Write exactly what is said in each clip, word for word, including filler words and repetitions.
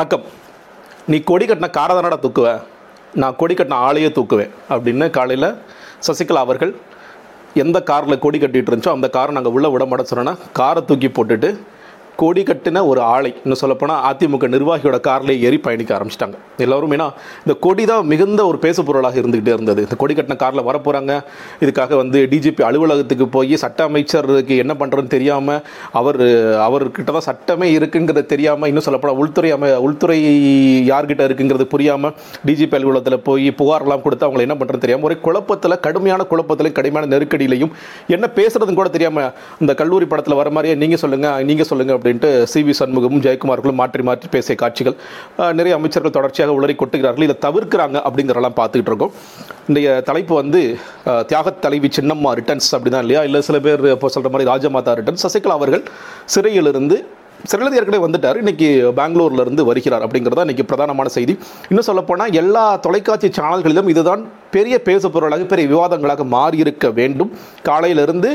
வணக்கம். நீ கொடி கட்டின காரதானடா தூக்குவேன், நான் கொடி கட்டின ஆளையே தூக்குவேன் அப்படின்னு காலையில் சசிகலா அவர்கள் எந்த காரில் கொடி கட்டிகிட்டு இருந்துச்சோ அந்த காரை நாங்கள் உள்ளே விட மாட்ட சொன்னோன்னா காரை தூக்கி போட்டுட்டு கொடி கட்டின ஒரு ஆளை, இன்னும் சொல்லப்போனால் அதிமுக நிர்வாகியோட காரிலே ஏறி பயணிக்க ஆரம்பிச்சிட்டாங்க எல்லோரும். ஏன்னா இந்த கொடி தான் மிகுந்த ஒரு பேசு பொருளாக இருந்துக்கிட்டே இருந்தது. இந்த கொடி கட்டின காரில் வரப்போகிறாங்க, இதுக்காக வந்து டிஜிபி அலுவலகத்துக்கு போய் சட்ட அமைச்சருக்கு என்ன பண்ணுறதுன்னு தெரியாமல், அவர் அவர்கிட்ட தான் சட்டமே இருக்குங்கிறத தெரியாமல், இன்னும் சொல்லப்போனால் உள்துறை அமை உள்துறை யார்கிட்ட இருக்குங்கிறது புரியாமல் டிஜிபி அலுவலகத்தில் போய் புகாரெல்லாம் கொடுத்து அவங்களை என்ன பண்ணுறதுன்னு தெரியாமல் ஒரே குழப்பத்தில், கடுமையான குழப்பத்திலையும் கடுமையான நெருக்கடியிலையும் என்ன பேசுகிறதுன்னு கூட தெரியாமல் இந்த கல்லூரி படத்தில் வர மாதிரியே நீங்கள் சொல்லுங்கள் நீங்கள் சொல்லுங்கள் அப்படின்னு சி வி சண்முகமும் ஜெயக்குமார்களும் மாற்றி மாற்றி பேசிய காட்சிகள் நிறைய அமைச்சர்கள் தொடர்ச்சியாக உளறி கொட்டுகிறார்கள். இதை தவிர்க்கிறாங்க அப்படிங்கிறலாம் பார்த்துக்கிட்டு இருக்கோம். இன்றைய தலைப்பு வந்து தியாகத் தலைவி சின்னம்மா ரிட்டர்ன்ஸ் அப்படிதான் இல்லையா? இல்லை சில பேர் இப்போ சொல்கிற மாதிரி ராஜமாதா ரிட்டர்ன்ஸ். சசிகலா அவர்கள் சிறையிலிருந்து சிறையிலிருந்து ஏற்கனவே வந்துட்டார், இன்றைக்கி பெங்களூர்லேருந்து வருகிறார் அப்படிங்கிறதா இன்றைக்கி பிரதானமான செய்தி. இன்னும் சொல்லப்போனால் எல்லா தொலைக்காட்சி சேனல்களிலும் இதுதான் பெரிய பேசு பொருளாக பெரிய விவாதங்களாக மாறியிருக்க வேண்டும். காலையிலிருந்து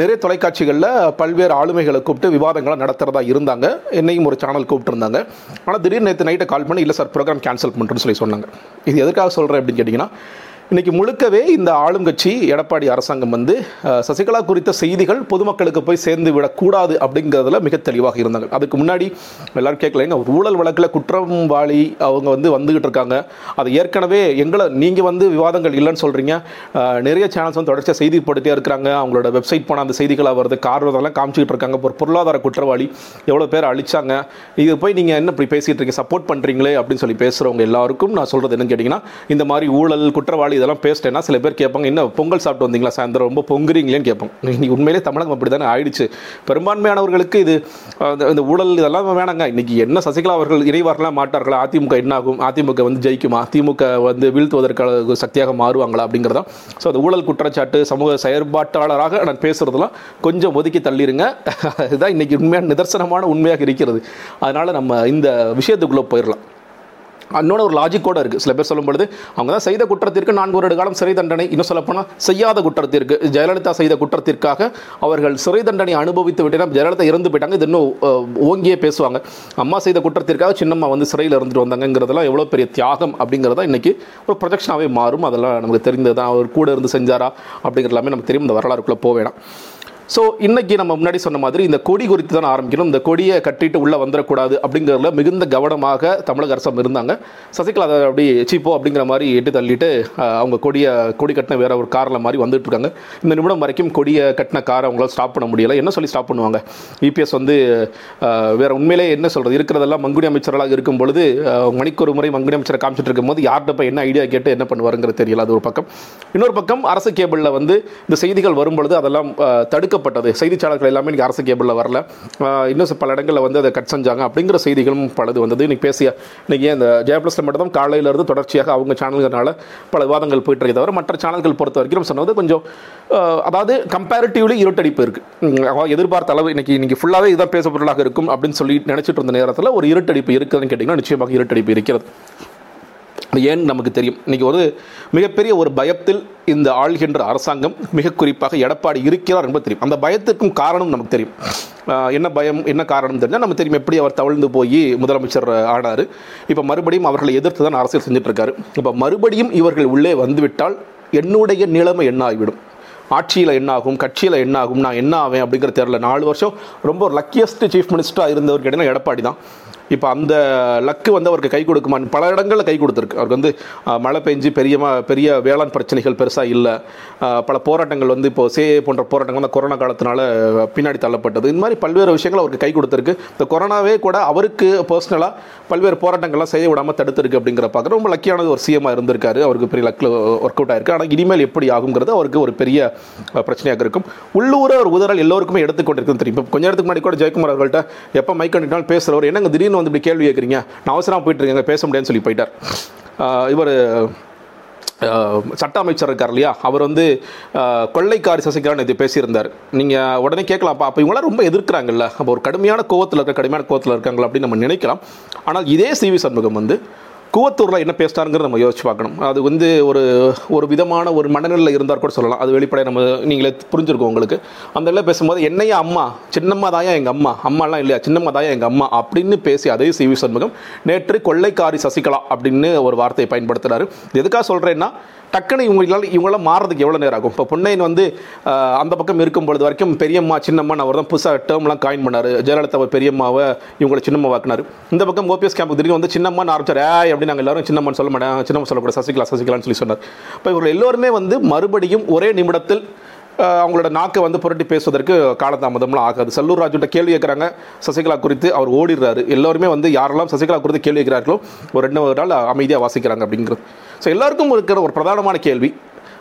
நிறைய தொலைக்காட்சிகளில் பல்வேறு ஆளுமைகளை கூப்பிட்டு விவாதங்களாக நடத்துகிறதா இருந்தாங்க. என்னையும் ஒரு சேனல் கூப்பிட்டுருந்தாங்க. ஆனால் திடீர்னு நேற்று நைட்டை கால் பண்ணி இல்லை சார் ப்ரோக்ராம் கேன்சல் பண்ணுறேன்னு சொல்லி சொன்னாங்க. இது எதுக்காக சொல்கிறேன் அப்படின்னு கேட்டிங்கன்னா, இன்றைக்கி முழுக்கவே இந்த ஆளுங்கட்சி எடப்பாடி அரசாங்கம் வந்து சசிகலா குறித்த செய்திகள் பொதுமக்களுக்கு போய் சேர்ந்து விடக்கூடாது அப்படிங்கிறதுல மிக தெளிவாக இருந்தாங்க. அதுக்கு முன்னாடி எல்லோரும் கேட்கலைங்க, ஊழல் வழக்கில் குற்றவாளி அவங்க வந்து வந்துக்கிட்டு இருக்காங்க. அது ஏற்கனவே எங்களை நீங்கள் வந்து விவாதங்கள் இல்லைன்னு சொல்கிறீங்க. நிறைய சேனல்ஸ் வந்து தொடர்ச்சியாக செய்தி போட்டுகிட்டே இருக்கிறாங்க. அவங்களோட வெப்சைட் போனால் அந்த செய்திகளாக வருது, காரணத்தெல்லாம் காமிச்சிக்கிட்டு இருக்காங்க. ஒரு பொருளாதார குற்றவாளி எவ்வளோ பேர் அழிச்சாங்க, இது போய் நீங்கள் என்ன இப்படி பேசிகிட்டு இருக்கீங்க, சப்போர்ட் பண்ணுறீங்களே அப்படின்னு சொல்லி பேசுகிறவங்க எல்லாருக்கும் நான் சொல்கிறது என்னன்னு கேட்டிங்கன்னா, இந்த மாதிரி ஊழல் குற்றவாளி இதெல்லாம் பேசிட்டேன்னா சில பேர் கேட்பாங்க, என்ன பொங்கல் சாப்பிட்டு வந்தீங்களா சாயந்தரம், ரொம்ப பொங்குறீங்களேன்னு கேட்பாங்க. இன்னைக்கு உண்மையிலே தமிழகம் அப்படி தானே ஆயிடுச்சு. பெரும்பான்மையானவர்களுக்கு இது இந்த ஊழல் இதெல்லாம் வேணாங்க. இன்னைக்கு என்ன சசிகலா அவர்கள் இறைவார்களா மாட்டார்களா, அதிமுக என்னாகும், அதிமுக வந்து ஜெயிக்குமா, அதிமுக வந்து வீழ்த்துவதற்கான சக்தியாக மாறுவாங்களா அப்படிங்கிறதா. ஸோ அந்த ஊழல் குற்றச்சாட்டு சமூக செயற்பாட்டாளராக நான் பேசுகிறதுலாம் கொஞ்சம் ஒதுக்கி தள்ளிடுங்க. இதுதான் இன்னைக்கு உண்மையான நிதர்சனமான உண்மையாக இருக்கிறது. அதனால் நம்ம இந்த விஷயத்துக்குள்ளே போயிடலாம். இன்னொன்று ஒரு லாஜிக்கோடு இருக்குது. சில பேர் சொல்லும்பொழுது அவங்க தான் செய்த குற்றத்திற்கு நான்கு வருட காலம் சிறை தண்டனை, இன்னும் சொல்லப்போனால் செய்யாத குற்றத்திற்கு, ஜெயலலிதா செய்த குற்றத்திற்காக அவர்கள் சிறை தண்டனை அனுபவித்து விட்டேன்னா ஜெயலலிதா இறந்து போயிட்டாங்க, இது இன்னும் ஓங்கியே பேசுவாங்க. அம்மா செய்த குற்றத்திற்காக சின்னம்மா வந்து சிறையில் இருந்துட்டு வந்தாங்கிறதெல்லாம் எவ்வளோ பெரிய தியாகம் அப்படிங்கிறதா இன்றைக்கி ஒரு ப்ரொஜெக்ஷனாகவே மாறும். அதெல்லாம் நமக்கு தெரிந்தது தான். அவர் கூட இருந்து செஞ்சாரா அப்படிங்கிற எல்லாமே நமக்கு தெரியும். இந்த வரலாறுக்குள்ளே போவேனா. ஸோ இன்றைக்கி நம்ம முன்னாடி சொன்ன மாதிரி இந்த கொடி குறித்து தான் ஆரம்பிக்கணும். இந்த கொடியை கட்டிட்டு உள்ளே வந்துடக்கூடாது அப்படிங்கிறதுல மிகுந்த கவனமாக தமிழக அரசம் இருந்தாங்க. சசிகலா அதை அப்படி சீப்போ அப்படிங்கிற மாதிரி எட்டு தள்ளிட்டு அவங்க கொடியை கொடி கட்டின வேற ஒரு காரில் மாதிரி வந்துட்டு இருக்காங்க. இந்த நிமிடம் வரைக்கும் கொடியை கட்டின காரை அவங்களால ஸ்டாப் பண்ண முடியலை. என்ன சொல்லி ஸ்டாப் பண்ணுவாங்க? இபிஎஸ் வந்து வேற உண்மையிலே என்ன சொல்கிறது, இருக்கிறதெல்லாம் மங்குடி அமைச்சர்களாக இருக்கும் பொழுது மணிக்கொரு முறை மங்குடி அமைச்சரை காமிச்சிட்டு இருக்கும்போது யார்கிட்ட போய் என்ன ஐடியா கேட்டு என்ன பண்ணுவாருங்கிறது தெரியல. அது ஒரு பக்கம். இன்னொரு பக்கம் அரசு கேபிளில் வந்து இந்த செய்திகள் வரும்பொழுது அதெல்லாம் தடுக்க செய்திச்சாளர்கள் எல்லாமே இன்னைக்கு அரசு கேபிளில் வரல, இன்னும் பல இடங்களில் வந்து அதை கட் செஞ்சாங்க அப்படிங்கிற செய்திகளும் பலது வந்தது. இன்னைக்கு பேசிய இன்னைக்கு இந்த ஜெயபிளஸ்ல மட்டும் காலையிலிருந்து தொடர்ச்சியாக அவங்க சேனல்களால் பல விவாதங்கள் போயிட்டு இருக்கே தவிர மற்ற சேனல்கள் பொறுத்த வரைக்கும் சொன்னது கொஞ்சம், அதாவது கம்பேரிட்டிவ்லி இருட்டடிப்பு இருக்குது. எதிர்பார்த்த அளவு இன்னைக்கு இன்னைக்கு ஃபுல்லாகவே இதுதான் பேச பொருளாக இருக்கும் அப்படின்னு சொல்லி நினைச்சிட்டு இருந்த நேரத்தில் ஒரு இருட்டடிப்பு இருக்குதுன்னு கேட்டிங்கன்னா நிச்சயமாக இருட்டடிப்பு இருக்கிறது. ஏன்னு நமக்கு தெரியும். இன்றைக்கி ஒரு மிகப்பெரிய ஒரு பயத்தில் இந்த ஆள்கின்ற அரசாங்கம், மிக குறிப்பாக எடப்பாடி இருக்கிறார் என்பது தெரியும். அந்த பயத்துக்கும் காரணம் நமக்கு தெரியும். என்ன பயம், என்ன காரணம் தெரிஞ்சால் நம்ம தெரியும். எப்படி அவர் தவழ்ந்து போய் முதலமைச்சர் ஆனார், இப்போ மறுபடியும் அவர்களை எதிர்த்து தான் அரசியல் செஞ்சிட்ருக்காரு. இப்போ மறுபடியும் இவர்கள் உள்ளே வந்துவிட்டால் என்னுடைய நிலைமை என்ன ஆகிவிடும், ஆட்சியில் என்னாகும், கட்சியில் என்னாகும், நான் என்ன ஆவேன் அப்படிங்கிற தெரியல. நாலு வருஷம் ரொம்ப ஒரு லக்கியஸ்ட் சீஃப் மினிஸ்டராக இருந்தவர் கேட்டிங்கன்னா எடப்பாடி தான். இப்போ அந்த லக்கு வந்து அவருக்கு கை கொடுக்குமான்னு பல இடங்களில் கை கொடுத்துருக்கு. அவருக்கு வந்து மழை பெஞ்சு பெரிய பெரிய வேளாண் பிரச்சனைகள் பெருசாக இல்லை. பல போராட்டங்கள் வந்து இப்போது சே போன்ற போராட்டங்கள் வந்து கொரோனா காலத்தினால பின்னாடி தள்ளப்பட்டது. இந்த மாதிரி பல்வேறு விஷயங்கள் அவருக்கு கை கொடுத்துருக்கு. இந்த கொரோனாவே கூட அவருக்கு பர்சனலாக பல்வேறு போராட்டங்கள்லாம் செய்ய விடாமல் தடுத்துருக்கு அப்படிங்கிற பார்க்குற ரொம்ப லக்கியானது ஒரு சிஎம்மாக இருந்திருக்காரு. அவருக்கு பெரிய லக்கில் ஒர்க் அவுட் ஆயிருக்கு. ஆனால் இனிமேல் எப்படி ஆகுங்கிறது அவருக்கு ஒரு பெரிய பிரச்சனையாக இருக்கும். உள்ளூர ஒரு உதறல் எல்லோருக்குமே எடுத்துக்கொண்டிருக்குன்னு தெரியும். இப்போ கொஞ்சம் நேரத்துக்கு முன்னாடி கூட ஜெயக்குமார் அவர்கள்ட்ட எப்போ மைக் கண்டினாலும் பேசுகிறவர் என்னங்க திடீர்னு வந்து இப்படி கேள்வி கேட்குறீங்க, நான் அவசரமாக போயிட்டு இருக்கேங்க பேச முடியாதுன்னு சொல்லி போயிட்டார். இவர் சட்ட அமைச்சர் இருக்கார் இல்லையா, அவர் வந்து கொள்ளைக்காரி சசிகலான்னு இது பேசியிருந்தார். நீங்கள் உடனே கேட்கலாம்ப்பா, அப்போ இவங்களாம் ரொம்ப எதிர்க்கிறாங்கல்ல, அப்போ ஒரு கடுமையான கோவத்தில் இருக்க கடுமையான கோவத்தில் இருக்காங்களா அப்படின்னு நம்ம நினைக்கலாம். ஆனால் இதே சி வி சண்முகம் வந்து கூவத்தூரில் என்ன பேசினாருங்கிறத நம்ம யோசிச்சு பார்க்கணும். அது வந்து ஒரு ஒரு விதமான ஒரு மனநிலையில் இருந்தால் கூட சொல்லலாம். அது வெளிப்படையாக நம்ம நீங்களே புரிஞ்சுருக்கோம் உங்களுக்கு. அந்த இதில் பேசும்போது என்னையா அம்மா சின்னம்மா தாயா எங்கள் அம்மா அம்மாலாம் இல்லையா சின்னம்மா தாயா எங்கள் அம்மா அப்படின்னு பேசி அதே சி வி சண்முகம் நேற்று கொள்ளைக்காரி சசிகலா அப்படின்னு ஒரு வார்த்தையை பயன்படுத்துகிறாரு. எதுக்காக சொல்கிறேன்னா டக்குன்னு இவங்களால் இவங்களாம் மாறதுக்கு எவ்வளோ நேரம் ஆகும். இப்போ பொன்னையன் வந்து அந்த பக்கம் இருக்கும் பொழுது வரைக்கும் பெரியம்மா சின்னம்மா அவர் தான் புதுசாக டேர்ம்லாம் காயின் பண்ணார். ஜெயலலிதாவை பெரியம்மாவை இவங்களை சின்னம்மா வாக்குனார். இந்த பக்கம் ஓபிஎஸ் கேம்புக்கு திரும்பி வந்து சின்னம்மான்னு ஆரம்பிச்சார். ஏ அப்படின்னு நாங்கள் எல்லாரும் சின்னம்மான்னு சொல்ல மாட்டேன், சின்னம்மா சொல்லக்கூடாது, சசிகலா சசிகலான்னு சொல்லி சொன்னார். இப்போ இவர்கள் எல்லோருமே வந்து மறுபடியும் ஒரே நிமிடத்தில் அவங்களோட நாக்கை வந்து புரட்டி பேசுவதற்கு காலதாமதம்லாம் ஆகாது. செல்லூர் ராஜுட்ட கேள்வி கேட்குறாங்க சசிகலா குறித்து, அவர் ஓடிடுறாரு. எல்லோருமே வந்து யாரெல்லாம் சசிகலா குறித்து கேள்வி கேட்கிறார்களோ ஒரு ரெண்டு ஒரு நாள் அமைதியாக வாசிக்கிறாங்க அப்படிங்கிறது. ஸோ எல்லாருக்கும் இருக்கிற ஒரு பிரதானமான கேள்வி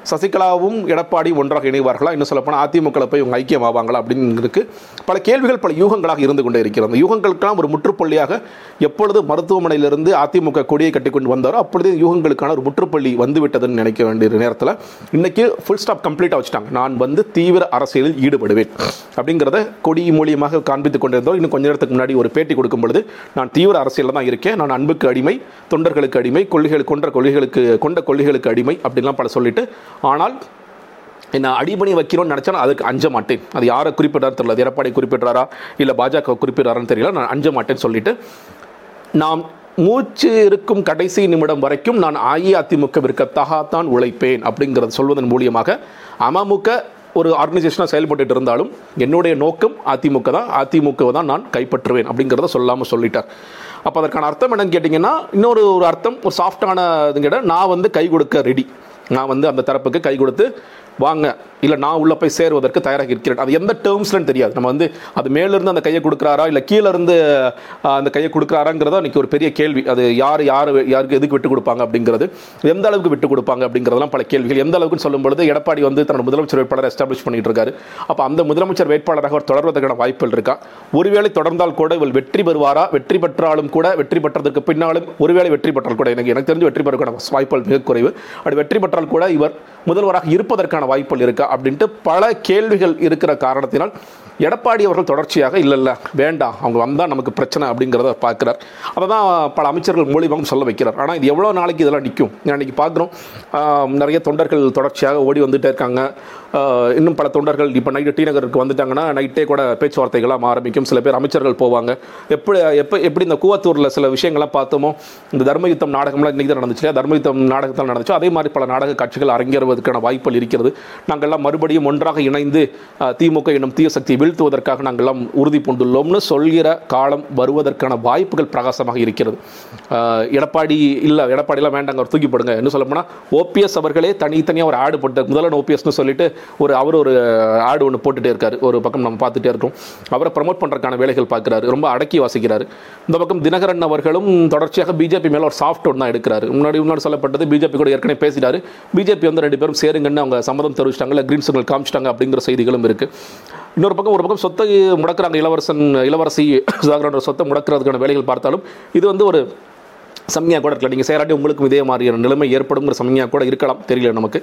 சசிகலாவும் எடப்பாடி ஒன்றாக இணைவார்களா, இன்னும் சொல்லப்போனால் அதிமுகவில் போய் இவங்க ஐக்கியம் ஆவாங்களா அப்படிங்கிறதுக்கு பல கேள்விகள் பல யூகங்களாக இருந்து கொண்டே இருக்கிறது. அந்த யூகங்களுக்கெல்லாம் ஒரு முற்றுப்புள்ளியாக எப்பொழுது மருத்துவமனையிலிருந்து அதிமுக கொடியை கட்டிக்கொண்டு வந்தாரோ அப்பொழுது யூகங்களுக்கான ஒரு முற்றுப்புள்ளி வந்துவிட்டதுன்னு நினைக்க வேண்டிய நேரத்தில் இன்றைக்கி ஃபுல் ஸ்டாப் கம்ப்ளீட்டாக வச்சுட்டாங்க. நான் வந்து தீவிர அரசியலில் ஈடுபடுவேன் அப்படிங்கிறத கொடி மூலியமாக காண்பித்து கொண்டிருந்தோம். இன்னும் கொஞ்ச நேரத்துக்கு முன்னாடி ஒரு பேட்டி கொடுக்கும் பொழுது நான் தீவிர அரசியலில் தான் இருக்கேன், நான் அன்புக்கு அடிமை, தொண்டர்களுக்கு அடிமை, கொள்கைகள் கொன்ற கொள்கைகளுக்கு கொண்ட கொள்கைகளுக்கு அடிமை அப்படின்லாம் பல சொல்லிட்டு, ஆனால் என்ன அடிபணி வைக்கிறோன்னு நினச்சா அதுக்கு அஞ்ச மாட்டேன். அது யாரை குறிப்பிட்டாருன்னு தெரியல, எடப்பாடி குறிப்பிட்றாரா இல்லை பாஜக குறிப்பிட்றாரான்னு தெரியல. நான் அஞ்ச மாட்டேன்னு சொல்லிட்டு நாம் மூச்சு இருக்கும் கடைசி நிமிடம் வரைக்கும் நான் அஇஅதிமுகவிற்காகத்தான் உழைப்பேன் அப்படிங்கிறத சொல்வதன் மூலியமாக அமமுக ஒரு ஆர்கனைசேஷனாக செயல்பட்டு இருந்தாலும் என்னுடைய நோக்கம் அதிமுக தான், அதிமுகவை தான் நான் கைப்பற்றுவேன் அப்படிங்கிறத சொல்லாமல் சொல்லிட்டார். அப்போ அதற்கான அர்த்தம் என்னன்னு கேட்டிங்கன்னா இன்னொரு ஒரு அர்த்தம் ஒரு சாஃப்டான இதுங்கிட்ட நான் வந்து கை கொடுக்க ரெடி, நான் வந்து அந்த தரப்புக்கு கை கொடுத்து வாங்க இல்லை நான் உள்ளே போய் சேருவதற்கு தயாராக இருக்கிறேன். அது எந்த டேர்ம்ஸ்லன்னு தெரியாது. நம்ம வந்து அது மேலிருந்து அந்த கையை கொடுக்குறாரா இல்லை கீழேருந்து அந்த கையை கொடுக்குறாராங்கிறதா இன்றைக்கி ஒரு பெரிய கேள்வி. அது யார் யார் யாருக்கு எதுக்கு விட்டு கொடுப்பாங்க அப்படிங்கிறது, எந்த அளவுக்கு விட்டு கொடுப்பாங்க அப்படிங்கிறதெல்லாம் பல கேள்விகள். எந்த அளவுக்குன்னு சொல்லும்பொழுது எடப்பாடி வந்து தன்னோட முதலமைச்சர் வேட்பாளரை எஸ்டாப்ளிஷ் பண்ணிகிட்டு இருக்காரு. அப்போ அந்த முதலமைச்சர் வேட்பாளராக அவர் தொடர்வதற்கான வாய்ப்புகள் இருக்கா? ஒருவேளை தொடர்ந்தால் கூட இவள் வெற்றி பெறுவாரா? வெற்றி பெற்றாலும் கூட வெற்றி பெற்றதற்கு பின்னாலும் ஒருவேளை வெற்றி பெற்றால் கூட எனக்கு எனக்கு தெரிஞ்சு வெற்றி பெறக்கான வாய்ப்புகள் மிக குறைவு. அப்படி வெற்றி பெற்றால் கூட இவர் முதல்வராக இருப்பதற்கான வாய்ப்புகள் இருக்கா அப்படின்ட்டு பல கேள்விகள் இருக்கிற காரணத்தினால் எடப்பாடி அவர்கள் தொடர்ச்சியாக இல்லை இல்லை வேண்டாம் அவங்க வந்தால் நமக்கு பிரச்சனை அப்படிங்கிறத பார்க்குறார். அதை தான் பல அமைச்சர்கள் மூலியமாக சொல்ல வைக்கிறார். ஆனால் இது எவ்வளோ நாளைக்கு இதெல்லாம் நிற்கும்? இன்றைக்கி பார்க்குறோம் நிறைய தொண்டர்கள் தொடர்ச்சியாக ஓடி வந்துகிட்டே இருக்காங்க. இன்னும் பல தொண்டர்கள் இப்போ நைட்டு டி நகருக்கு வந்துட்டாங்கன்னா நைட்டே கூட பேச்சுவார்த்தைகளாக ஆரம்பிக்கும். சில பேர் அமைச்சர்கள் போவாங்க. எப்படி எப்போ எப்படி இந்த கூவத்தூரில் சில விஷயங்கள்லாம் பார்த்தோமோ, இந்த தர்மயுத்தம் நாடகம்லாம் இன்றைக்கி தான் நடந்துச்சு, தர்மயுத்தம் நாடகத்தில் நடந்துச்சு. அதே மாதிரி பல நாடக காட்சிகள் அரங்கேறுவதற்கான வாய்ப்புகள் இருக்கிறது. நாங்கள்லாம் மறுபடியும் ஒன்றாக இணைந்து திமுக என்னும் தீய சக்தியை வீழ்த்துவதற்காக நாங்கள்லாம் உறுதி பூண்டுள்ளோம்னு சொல்கிற காலம் வருவதற்கான வாய்ப்புகள் பிரகாசமாக இருக்கிறது. எடப்பாடி இல்லை எடப்பாடிலாம் வேண்டாங்க அவர் தூக்கிப்படுங்க என்ன சொல்ல போனால் ஓபிஎஸ் அவர்களே தனித்தனியாக ஒரு ஆடு போட்டார். முதல்ல ஓபிஎஸ்னு சொல்லிட்டு ஒரு அவர் ஒரு ஆடு ஒன்று போட்டுகிட்டே இருக்கார். ஒரு பக்கம் நம்ம பார்த்துட்டே இருக்கோம். அவரை ப்ரமோட் பண்ணுறதுக்கான வேலைகள் பார்க்குறாரு, ரொம்ப அடக்கி வாசிக்கிறார். இந்த பக்கம் தினகரன் அவர்களும் தொடர்ச்சியாக பிஜேபி மேலே ஒரு சாஃப்ட் ஒன் தான் எடுக்கிறாரு. முன்னாடி முன்னாடி சொல்லப்பட்டது பிஜேபி கூட ஏற்கனவே பேசிட்டாரு. பிஜேபி வந்து ரெண்டு பேரும் சேருங்கன்னு அவங்க சம்மதம் தெரிவிச்சிட்டாங்க, கிரீன் சிக்னல் காமிச்சிட்டாங்க அப்படிங்கிற செய்திகளும் இருக்குது. இன்னொரு பக்கம் ஒரு பக்கம் சொத்தை முடக்கிறாங்க. இளவரசன் இளவரசி சுதாகரனோட சொத்தை முடக்கிறதுக்கான வேலைகள் பார்த்தாலும் இது வந்து ஒரு சம்மியாக கூட இருக்கலாம். நீங்கள் சேராட்டி உங்களுக்கும் இதே மாதிரியான நிலைமை ஏற்படுங்கிற சம்மியாக கூட இருக்கலாம், தெரியல நமக்கு.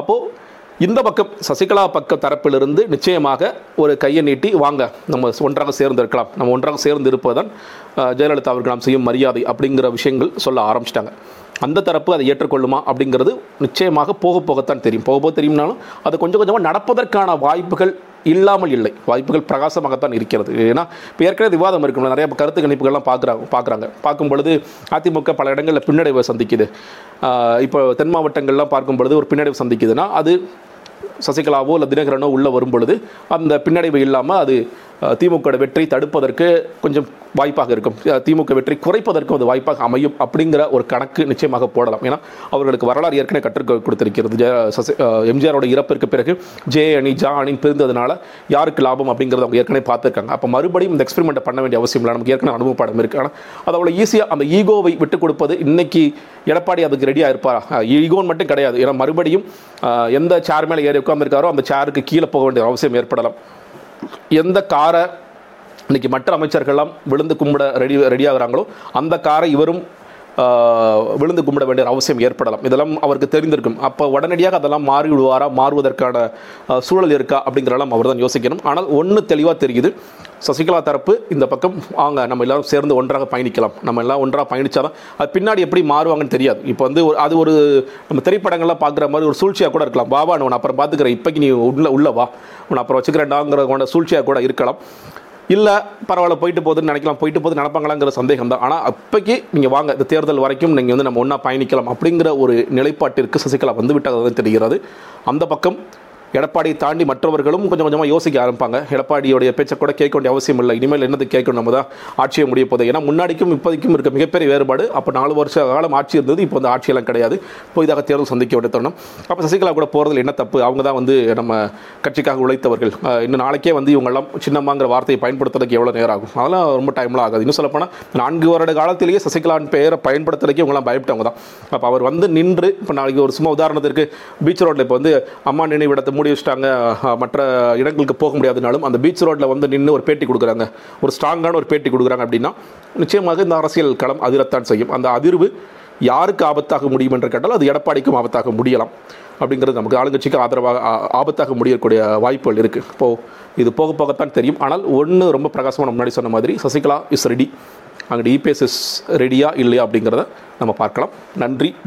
அப்போது இந்த பக்கம் சசிகலா பக்க தரப்பிலிருந்து நிச்சயமாக ஒரு கையை நீட்டி வாங்க நம்ம ஒன்றாக சேர்ந்து இருக்கலாம், நம்ம ஒன்றாக சேர்ந்து இருப்பதுதான் ஜெயலலிதா அவருக்கு நாம் செய்யும் மரியாதை அப்படிங்கிற விஷயங்கள் சொல்ல ஆரம்பிச்சிட்டாங்க. அந்த தரப்பு அதை ஏற்றுக்கொள்ளுமா அப்படிங்கிறது நிச்சயமாக போக போகத்தான் தெரியும். போக போக தெரியும்னாலும் அது கொஞ்சம் கொஞ்சமாக நடப்பதற்கான வாய்ப்புகள் இல்லாமல் இல்லை, வாய்ப்புகள் பிரகாசமாகத்தான் இருக்கிறது. ஏன்னா இப்போ ஏற்கனவே விவாதம் இருக்கும்ல, நிறைய கருத்து கணிப்புகள்லாம் பார்க்குறாங்க பார்க்குறாங்க பார்க்கும் பொழுது அதிமுக பல இடங்களில் பின்னடைவை சந்திக்குது. இப்போ தென் மாவட்டங்கள்லாம் பார்க்கும் பொழுது ஒரு பின்னடைவு சந்திக்குதுன்னா அது சசிகலாவோ இல்லை தினகரனோ உள்ளே வரும் பொழுது அந்த பின்னடைவு இல்லாமல் அது திமுக வெற்றி தடுப்பதற்கு கொஞ்சம் வாய்ப்பாக இருக்கும், திமுக வெற்றி குறைப்பதற்கும் அது வாய்ப்பாக அமையும் அப்படிங்கிற ஒரு கணக்கு நிச்சயமாக போடலாம். ஏன்னா அவர்களுக்கு வரலாறு ஏற்கனவே கற்றுக் கொடுத்திருக்கிறது. ஜ சசி எம்ஜிஆரோட இறப்பிற்கு பிறகு ஜே அணி ஜா அணின்னு பிரிந்ததுனால யாருக்கு லாபம் அப்படிங்கிறத அவங்க ஏற்கனவே பார்த்துருக்காங்க. அப்போ மறுபடியும் இந்த எக்ஸ்பெரிமெண்ட் பண்ண வேண்டிய அவசியம் இல்லை, நமக்கு ஏற்கனவே அனுபவப்படம் இருக்குது. ஆனால் அது அவ்வளோ ஈஸியாக அந்த ஈகோவை விட்டு கொடுப்பது இன்னைக்கு எடப்பாடி அதுக்கு ரெடியாக இருப்பாரா? ஈகோன்னு மட்டும் கிடையாது, ஏன்னா மறுபடியும் எந்த சேர் மேலே ஏறி உட்கார்ந்துருக்காரோ அந்த சேருக்கு கீழே போக வேண்டிய அவசியம் ஏற்படலாம். எந்த காரை இன்றைக்கி மற்ற அமைச்சர்கள்லாம் விழுந்து கும்பிட ரெடி ரெடியாகிறாங்களோ அந்த காரை இவரும் விழுந்து கும்பிட வேண்டிய அவசியம் ஏற்படலாம். இதெல்லாம் அவருக்கு தெரிந்திருக்கும். அப்போ உடனடியாக அதெல்லாம் மாறிவிடுவாரா, மாறுவதற்கான சூழல் இருக்கா அப்படிங்கிறலாம் அவர் தான் யோசிக்கணும். ஆனால் ஒன்று தெளிவாக தெரியுது, சசிகலா தரப்பு இந்த பக்கம் அவங்க நம்ம எல்லோரும் சேர்ந்து ஒன்றாக பயணிக்கலாம், நம்ம எல்லாம் ஒன்றாக பயணித்தாலும் அது பின்னாடி எப்படி மாறுவாங்கன்னு தெரியாது. இப்போ வந்து ஒரு அது ஒரு நம்ம திரைப்படங்கள்லாம் பார்க்குற மாதிரி ஒரு சூழ்ச்சியாக கூட இருக்கலாம். வா வா நான் அப்புறம் பார்த்துக்கிறேன், இப்போக்கி நீ உள்ள உள்ள வா உன்னை அப்புறம் வச்சுக்கிறேன்டாங்கிற சூழ்ச்சியாக கூட இருக்கலாம். இல்லை பரவாயில்ல போயிட்டு போகுதுன்னு நினைக்கலாம், போயிட்டு போது நடப்பாங்களாங்கிற சந்தேகம் தான். ஆனால் அப்போக்கி நீங்கள் வாங்க, இந்த தேர்தல் வரைக்கும் நீங்கள் வந்து நம்ம ஒன்றா பயணிக்கலாம் அப்படிங்கிற ஒரு நிலைப்பாட்டிற்கு சசிகலா வந்து விட்டதாக தெரிகிறது. அந்த பக்கம் எடப்பாடியை தாண்டி மற்றவர்களும் கொஞ்சம் கொஞ்சமாக யோசிக்க ஆரம்பிப்பாங்க. எடப்பாடியோடைய பேச்சை கூட கேட்க வேண்டிய அவசியம் இல்லை, இனிமேல் என்னது கேட்கணும், நம்ம தான் ஆட்சியை முடிய போகுது. ஏன்னா முன்னாடிக்கும் இப்போதைக்கும் இருக்க மிகப்பெரிய வேறுபாடு, அப்போ நாலு வருஷ காலம் ஆட்சி இருந்தது, இப்போ வந்து ஆட்சியெல்லாம் கிடையாது, புதிதாக தேர்தல் சந்திக்க வேண்டிய தருணம். அப்போ சசிகலா கூட போகிறதுல என்ன தப்பு? அவங்க தான் வந்து நம்ம கட்சிக்காக உழைத்தவர்கள். இன்னும் நாளைக்கே வந்து இவங்கெல்லாம் சின்னம்மாங்கிற வார்த்தையை பயன்படுத்துறதுக்கு எவ்வளோ நேரம் ஆகும்? அதெல்லாம் ரொம்ப டைம்லாம் ஆகாது. இன்னும் சொல்லப்போனால் நான்கு வருட காலத்திலேயே சசிகலாவின் பெயரை பயன்படுத்துறதுக்கே இவங்களாம் பயப்பட்டவங்க தான். அப்போ அவர் வந்து நின்று இப்போ நாளைக்கு ஒரு சும்மா உதாரணத்திற்கு பீச் ரோட்டில் இப்போ வந்து அம்மா நினைவிடத்தை மூடி வச்சுட்டாங்க, மற்ற இடங்களுக்கு போக முடியாதுனாலும் அந்த பீச் ரோட்டில் வந்து நின்று ஒரு பேட்டி கொடுக்குறாங்க, ஒரு ஸ்ட்ராங்கான ஒரு பேட்டி கொடுக்குறாங்க அப்படின்னா நிச்சயமாக இந்த அரசியல் களம் அதிரத்தான் செய்யும். அந்த அதிர்வு யாருக்கு ஆபத்தாக முடியும் என்று கேட்டால் அது எடப்பாடிக்கும் ஆபத்தாக முடியலாம் அப்படிங்கிறது, நமக்கு ஆளுங்கட்சிக்கு ஆதரவாக ஆபத்தாக முடியக்கூடிய வாய்ப்புகள் இருக்குது. இப்போது இது போக போகத்தான் தெரியும். ஆனால் ஒன்று ரொம்ப பிரகாசமான முன்னாடி சொன்ன மாதிரி சசிகலா இஸ் ரெடி, அங்கே இபிஎஸ் இஸ் ரெடியா இல்லையா அப்படிங்கிறத நம்ம பார்க்கலாம். நன்றி.